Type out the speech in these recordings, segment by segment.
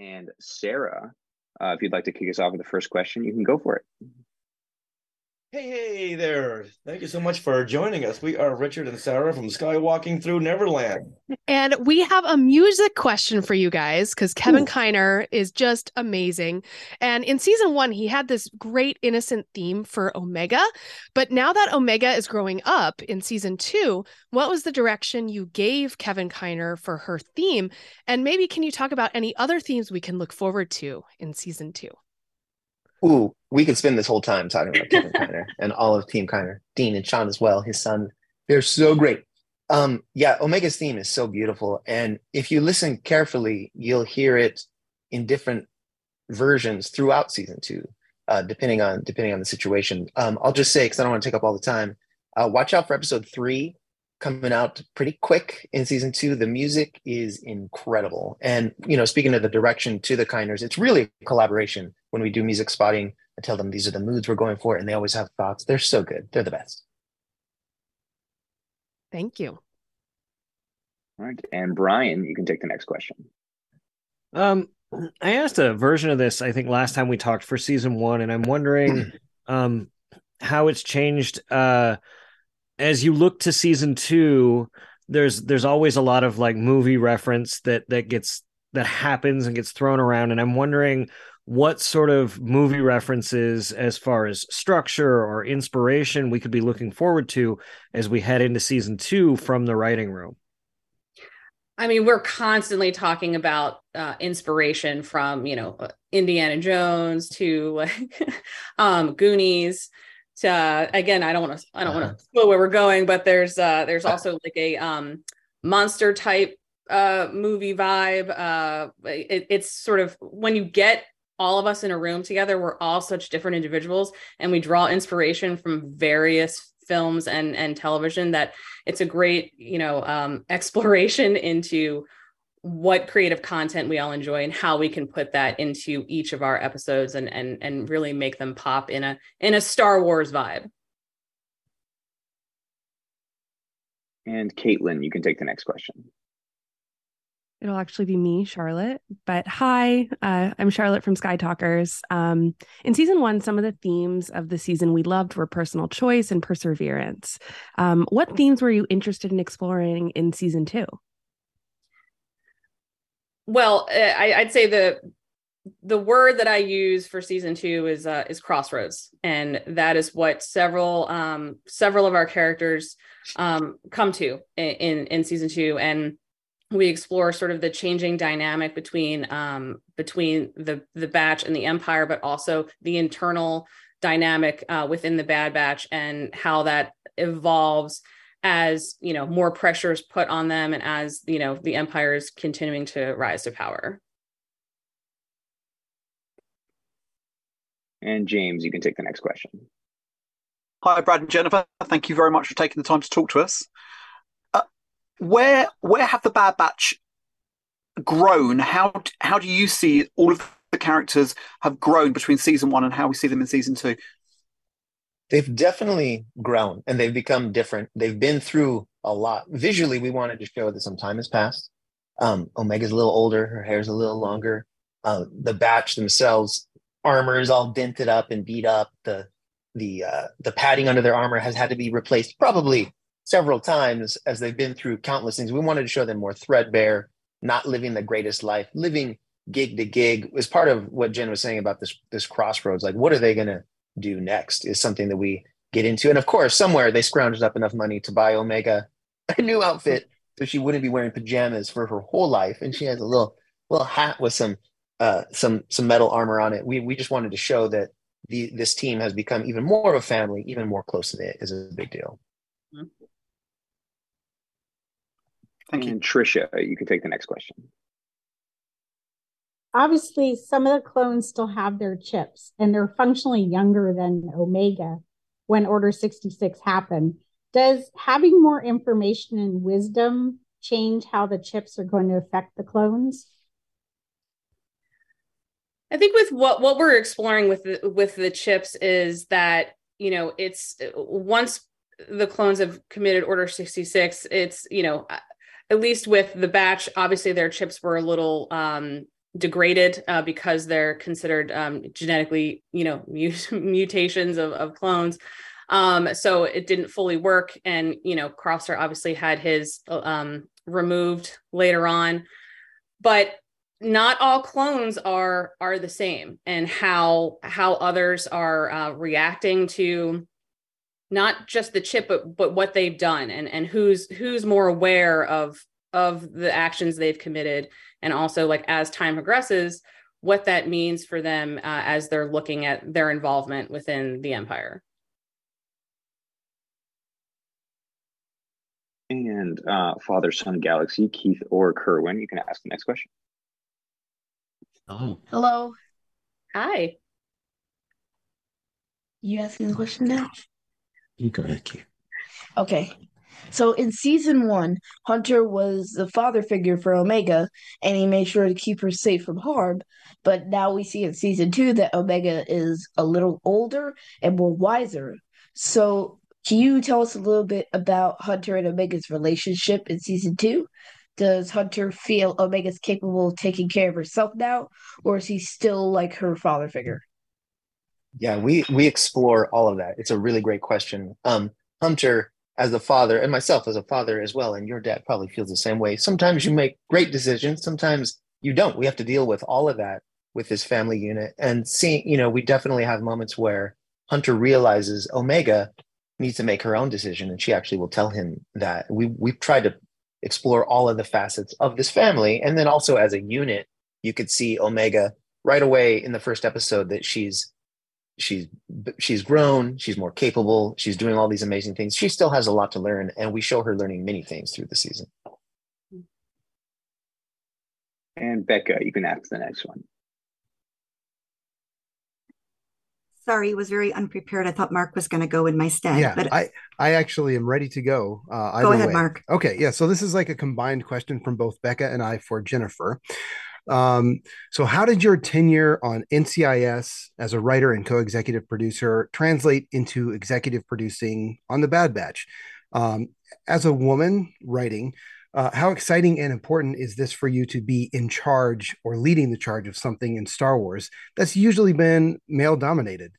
and Sarah. If you'd like to kick us off with the first question, you can go for it. Hey there. Thank you so much for joining us. We are Richard and Sarah from Skywalking Through Neverland. And we have a music question for you guys, because Kevin Kiner is just amazing. And in season one, he had this great innocent theme for Omega. But now that Omega is growing up in season two, what was the direction you gave Kevin Kiner for her theme? And maybe can you talk about any other themes we can look forward to in season two? Ooh, we could spend this whole time talking about Kevin Kiner and all of Team Kiner, Dean and Sean as well, his son. They're so great. Yeah, Omega's theme is so beautiful. And if you listen carefully, you'll hear it in different versions throughout season two, depending on the situation. I'll just say, because I don't want to take up all the time, watch out for episode 3 coming out pretty quick in season 2. The music is incredible. And, you know, speaking of the direction to the Kiners, it's really a collaboration. When we do music spotting, I tell them these are the moods we're going for, and they always have thoughts. They're so good. They're the best. Thank you. All right. And Brian, you can take the next question. I asked a version of this, I think, last time we talked for season 1, and I'm wondering how it's changed. As you look to season 2, there's always a lot of like movie reference that happens and gets thrown around. And I'm wondering what sort of movie references as far as structure or inspiration we could be looking forward to as we head into season 2 from the writing room. I mean, we're constantly talking about inspiration from, you know, Indiana Jones to Goonies. Again, I don't want to spoil where we're going, but there's also like a monster type movie vibe. It's sort of when you get all of us in a room together, we're all such different individuals, and we draw inspiration from various films and television. That it's a great, you know, exploration into what creative content we all enjoy and how we can put that into each of our episodes and really make them pop in a Star Wars vibe. And Caitlin, you can take the next question. It'll actually be me, Charlotte, but hi, I'm Charlotte from Sky Talkers. In season 1, some of the themes of the season we loved were personal choice and perseverance. What themes were you interested in exploring in season 2? Well, I'd say the word that I use for season 2 is crossroads, and that is what several of our characters come to in season 2, and we explore sort of the changing dynamic between the Batch and the Empire, but also the internal dynamic within the Bad Batch and how that evolves as, you know, more pressure is put on them and as, you know, the Empire is continuing to rise to power. And James, you can take the next question. Hi, Brad and Jennifer. Thank you very much for taking the time to talk to us. Where have the Bad Batch grown? How do you see all of the characters have grown between season 1 and how we see them in season 2? They've definitely grown and they've become different. They've been through a lot. Visually, we wanted to show that some time has passed. Omega's a little older. Her hair's a little longer. The Batch themselves, armor is all dented up and beat up. The padding under their armor has had to be replaced probably several times as they've been through countless things. We wanted to show them more threadbare, not living the greatest life, living gig to gig. It was part of what Jen was saying about this crossroads. Like, what are they going to do next is something that we get into. And of course, somewhere they scrounged up enough money to buy Omega a new outfit so she wouldn't be wearing pajamas for her whole life. And she has a little hat with some metal armor on it. We just wanted to show that this team has become even more of a family, even more close knit is a big deal. Thank you. And Tricia, you can take the next question. Obviously, some of the clones still have their chips, and they're functionally younger than Omega when Order 66 happened. Does having more information and wisdom change how the chips are going to affect the clones? I think with what we're exploring with the chips is that, you know, it's once the clones have committed Order 66, it's, you know, at least with the Batch, obviously their chips were a little degraded because they're considered genetically, you know, mutations of clones. So it didn't fully work. And, you know, Crosser obviously had his removed later on, but not all clones are the same, and how others are reacting to not just the chip, but what they've done, and who's more aware of the actions they've committed. And also, like, as time progresses, what that means for them as they're looking at their involvement within the Empire. And Father, Son, Galaxy, Keith or Kerwin, you can ask the next question. Oh. Hello. Hi. You asking the question now? You go ahead, Keith. Okay. So in season one, Hunter was the father figure for Omega, and he made sure to keep her safe from harm. But now we see in season two that Omega is a little older and more wiser. So can you tell us a little bit about Hunter and Omega's relationship in season two? Does Hunter feel Omega's capable of taking care of herself now, or is he still like her father figure? Yeah, we explore all of that. It's a really great question. Hunter as the father, and myself as a father as well, and your dad probably feels the same way. Sometimes you make great decisions, sometimes you don't. We have to deal with all of that with this family unit. And seeing, you know, we definitely have moments where Hunter realizes Omega needs to make her own decision, and she actually will tell him that. We've tried to explore all of the facets of this family. And then also as a unit, you could see Omega right away in the first episode that she's grown, she's more capable, she's doing all these amazing things. She still has a lot to learn, and we show her learning many things through the season. And Becca, you can ask the next one. Sorry, was very unprepared. I thought Mark was going to go in my stead. Yeah, but I actually am ready to go. Go ahead, way. Mark. Okay, yeah. So this is like a combined question from both Becca and I for Jennifer. So how did your tenure on NCIS as a writer and co-executive producer translate into executive producing on The Bad Batch? As a woman writing, how exciting and important is this for you to be in charge or leading the charge of something in Star Wars that's usually been male dominated?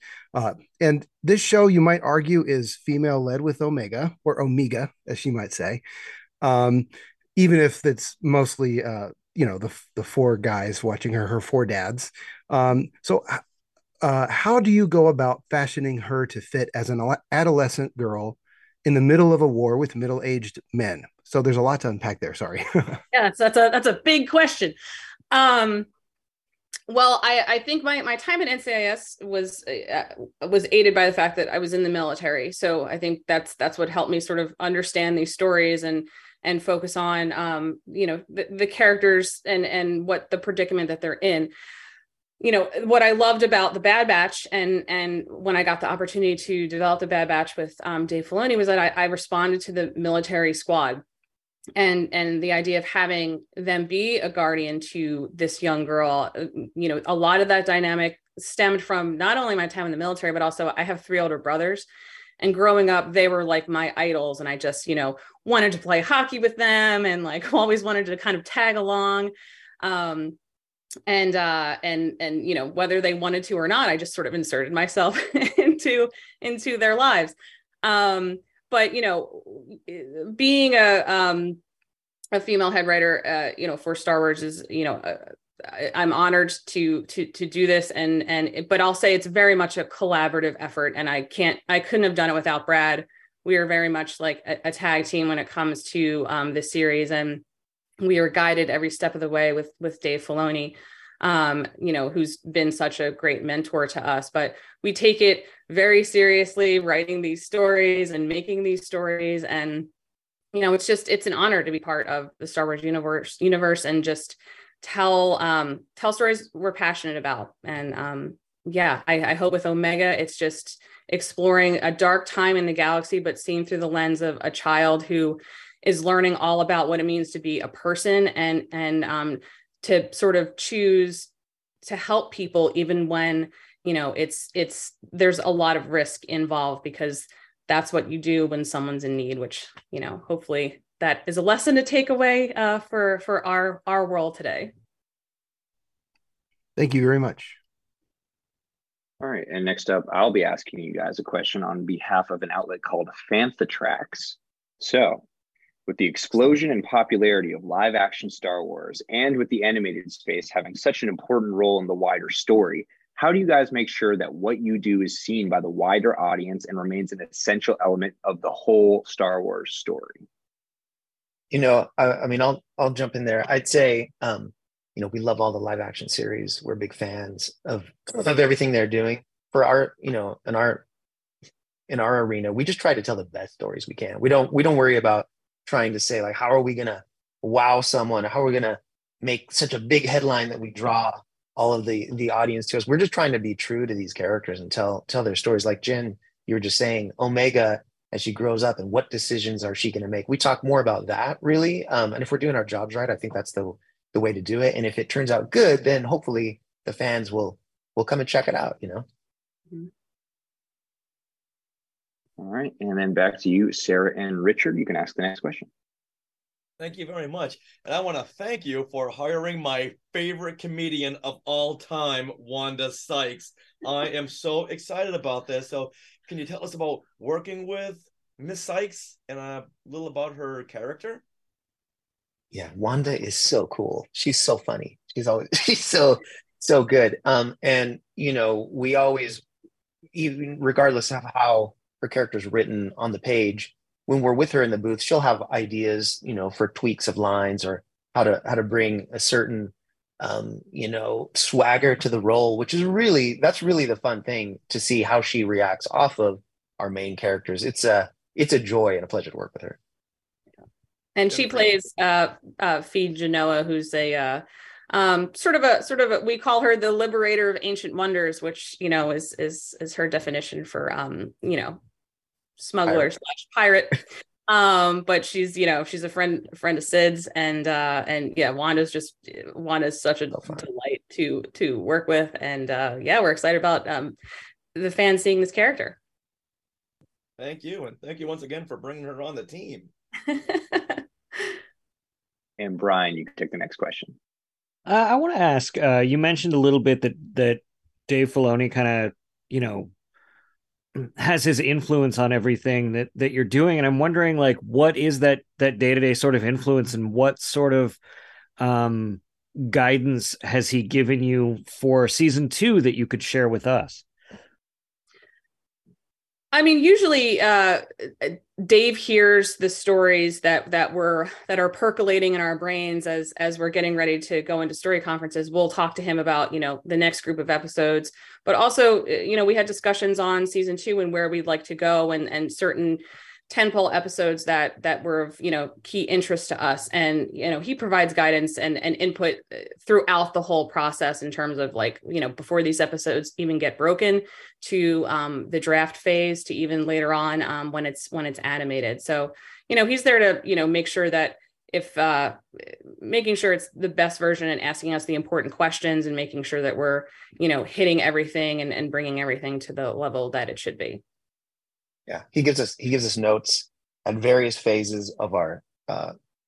And this show, you might argue, is female led with Omega, or Omega, as she might say, even if it's mostly, you know, the four guys watching her, her four dads. So how do you go about fashioning her to fit as an adolescent girl in the middle of a war with middle-aged men? So there's a lot to unpack there. Sorry. Yeah, so that's a big question. Well, I think my time at NCIS was aided by the fact that I was in the military. So I think that's what helped me sort of understand these stories and focus on, you know, the characters and what the predicament that they're in. You know, what I loved about The Bad Batch and when I got the opportunity to develop The Bad Batch with Dave Filoni was that I responded to the military squad and the idea of having them be a guardian to this young girl. You know, a lot of that dynamic stemmed from not only my time in the military, but also I have three older brothers. And growing up, they were like my idols. And I just, you know, wanted to play hockey with them and like always wanted to kind of tag along. And you know, whether they wanted to or not, I just sort of inserted myself into their lives. But, you know, being a female head writer, you know, for Star Wars is, you know, I'm honored to do this and but I'll say it's very much a collaborative effort, and I couldn't have done it without Brad. We are very much like a tag team when it comes to this series, and we are guided every step of the way with Dave Filoni, you know, who's been such a great mentor to us. But we take it very seriously, writing these stories and making these stories, and you know, it's an honor to be part of the Star Wars universe and just tell stories we're passionate about. And I hope with Omega, it's just exploring a dark time in the galaxy, but seen through the lens of a child who is learning all about what it means to be a person and to sort of choose to help people, even when, you know, it's there's a lot of risk involved, because that's what you do when someone's in need, which, you know, hopefully that is a lesson to take away for our world today. Thank you very much. All right, and next up, I'll be asking you guys a question on behalf of an outlet called FanthaTracks. So, with the explosion in popularity of live-action Star Wars, and with the animated space having such an important role in the wider story, how do you guys make sure that what you do is seen by the wider audience and remains an essential element of the whole Star Wars story? You know, I'll jump in there. I'd say, you know, we love all the live action series. We're big fans of everything they're doing for our, you know, in our arena. We just try to tell the best stories we can. We don't worry about trying to say, like, how are we going to wow someone? How are we going to make such a big headline that we draw all of the audience to us? We're just trying to be true to these characters and tell their stories. Like Jen, you were just saying, Omega as she grows up and what decisions are she going to make? We talk more about that, really. And if we're doing our jobs right, I think that's the way to do it. And if it turns out good, then hopefully the fans will come and check it out, you know? All right, and then back to you, Sarah and Richard. You can ask the next question. Thank you very much. And I want to thank you for hiring my favorite comedian of all time, Wanda Sykes. I am so excited about this. So can you tell us about working with Miss Sykes and a little about her character? Yeah, Wanda is so cool. She's so funny. She's so good. And you know, we always, even regardless of how her character's written on the page, when we're with her in the booth, she'll have ideas, you know, for tweaks of lines or how to bring a certain, you know, swagger to the role, which is really, that's really the fun thing to see how she reacts off of our main characters. It's a joy and a pleasure to work with her. And she plays Fee Genoa, who's a sort of a, we call her the liberator of ancient wonders, which, you know, is her definition for, you know, smuggler slash pirate. But she's, you know, she's a friend of Sid's, and yeah, Wanda's such a delight to work with. And yeah, we're excited about the fans seeing this character. Thank you. And thank you once again for bringing her on the team. And Brian, you can take the next question. I want to ask, you mentioned a little bit that Dave Filoni kind of, you know, has his influence on everything that you're doing, and I'm wondering, like, what is that day-to-day sort of influence, and what sort of guidance has he given you for season 2 that you could share with us? I mean, usually Dave hears the stories that are percolating in our brains as we're getting ready to go into story conferences. We'll talk to him about, you know, the next group of episodes, but also, you know, we had discussions on season 2 and where we'd like to go, and certain tentpole episodes that were of, you know, key interest to us. And, you know, he provides guidance and input throughout the whole process in terms of, like, you know, before these episodes even get broken, to the draft phase, to even later on when it's animated. So, you know, he's there to, you know, make sure that if making sure it's the best version and asking us the important questions and making sure that we're, you know, hitting everything and bringing everything to the level that it should be. Yeah, he gives us notes at various phases of our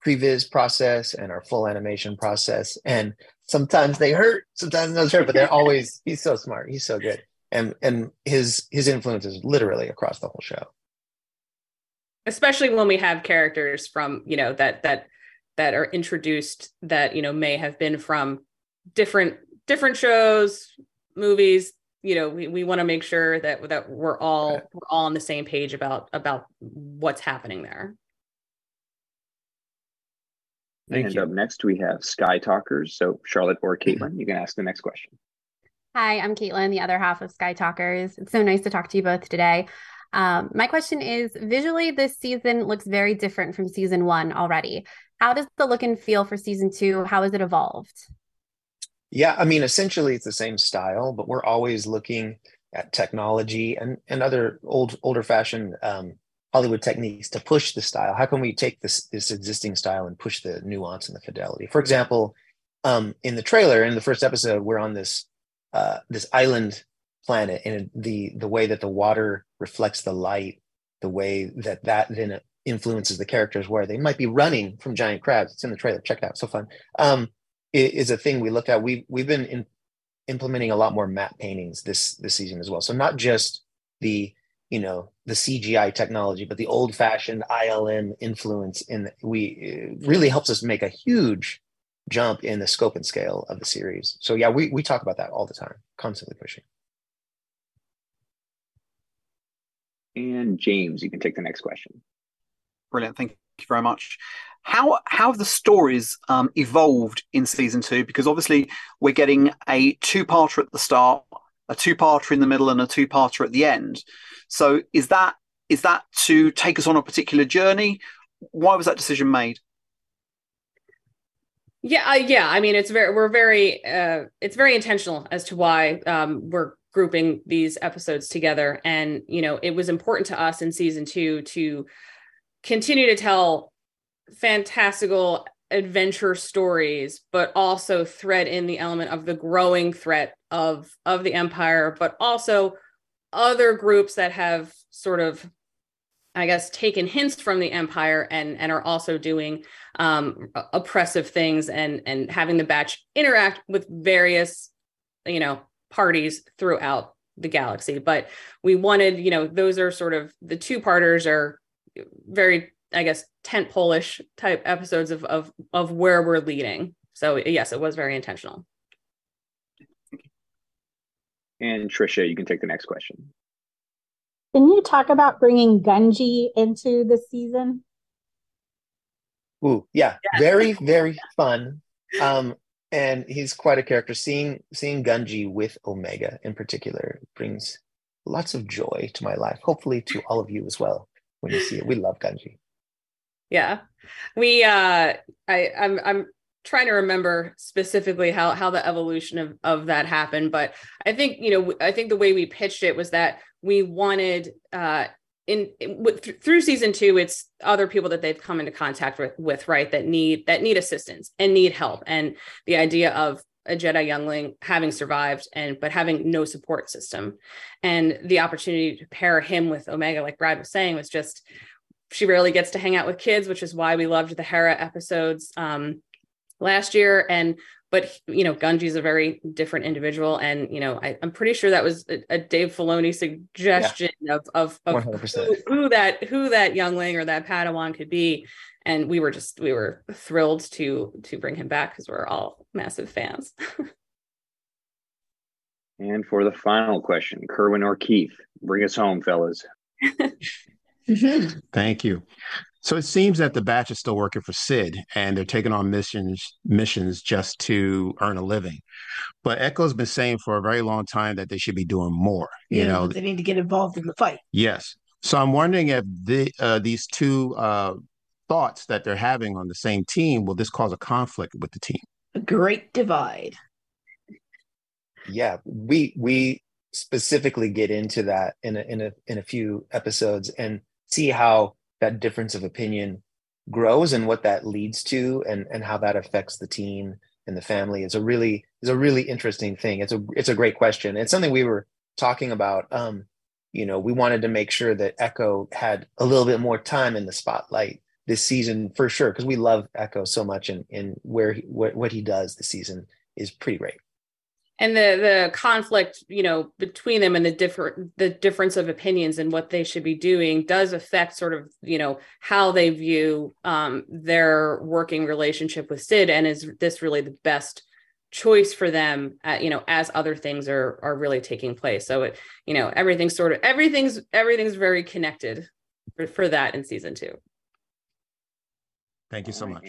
previs process and our full animation process, and sometimes they hurt, sometimes those hurt, but they're always. He's so smart, he's so good, and his influence is literally across the whole show. Especially when we have characters from, you know, that are introduced that, you know, may have been from different shows, movies. You know, we want to make sure that we're all on the same page about what's happening there. Thank you. Up next, we have Sky Talkers. So Charlotte or Caitlin, you can ask the next question. Hi, I'm Caitlin, the other half of Sky Talkers. It's so nice to talk to you both today. My question is, visually, this season looks very different from season 1 already. How does the look and feel for season 2? How has it evolved? Yeah, I mean, essentially it's the same style, but we're always looking at technology and other older-fashioned Hollywood techniques to push the style. How can we take this existing style and push the nuance and the fidelity? For example, in the trailer, in the first episode, we're on this island planet, and the way that the water reflects the light, the way that then influences the characters, where they might be running from giant crabs. It's in the trailer. Check it out. So fun. Is a thing we looked at. We've been in implementing a lot more matte paintings this season as well. So not just the, you know, the CGI technology, but the old fashioned ILM influence it really helps us make a huge jump in the scope and scale of the series. So yeah, we talk about that all the time, constantly pushing. And James, you can take the next question. Brilliant. Thank you very much. How have the stories evolved in season two? Because obviously we're getting a two-parter at the start, a two-parter in the middle, and a two-parter at the end. So is that to take us on a particular journey? Why was that decision made? Yeah. I mean, it's very intentional as to why we're grouping these episodes together. And, you know, it was important to us in season two to continue to tell fantastical adventure stories, but also thread in the element of the growing threat of the Empire, but also other groups that have sort of, I guess, taken hints from the Empire and are also doing oppressive things and having the Batch interact with various, you know, parties throughout the galaxy. But we wanted, you know, those are sort of the two-parters are very, I guess, tentpole-ish type episodes of where we're leading. So yes, it was very intentional. And Trisha, you can take the next question. Can you talk about bringing Gunji into this season? Ooh, yeah, yes. Very, very fun. And he's quite a character. Seeing Gunji with Omega in particular brings lots of joy to my life, hopefully to all of you as well when you see it. We love Gunji. Yeah, we I'm trying to remember specifically how the evolution of that happened. But I think, you know, I think the way we pitched it was that we wanted through season two, it's other people that they've come into contact with, right, that need assistance and need help. And the idea of a Jedi youngling having survived but having no support system, and the opportunity to pair him with Omega, like Brad was saying, was just, she rarely gets to hang out with kids, which is why we loved the Hera episodes last year. But you know, Gunji's a very different individual, and you know, I'm pretty sure that was a Dave Filoni suggestion, yeah, of who that youngling or that Padawan could be, and we were thrilled to bring him back because we're all massive fans. And for the final question, Kerwin or Keith, bring us home, fellas. Mm-hmm. Thank you. So it seems that the Batch is still working for Sid, and they're taking on missions just to earn a living. But Echo's been saying for a very long time that they should be doing more. You know, they need to get involved in the fight. Yes. So I'm wondering if these two thoughts that they're having on the same team, will this cause a conflict with the team? A great divide. Yeah, we specifically get into that in a few episodes, and see how that difference of opinion grows and what that leads to, and how that affects the team and the family is a really interesting thing. It's a great question. It's something we were talking about. You know, we wanted to make sure that Echo had a little bit more time in the spotlight this season for sure, because we love Echo so much, and where what he does this season is pretty great. And the conflict, you know, between them and the difference of opinions and what they should be doing does affect sort of, you know, how they view their working relationship with Sid, and is this really the best choice for them, you know, as other things are really taking place. So it, you know, everything's very connected for that in season two. Thank you so much.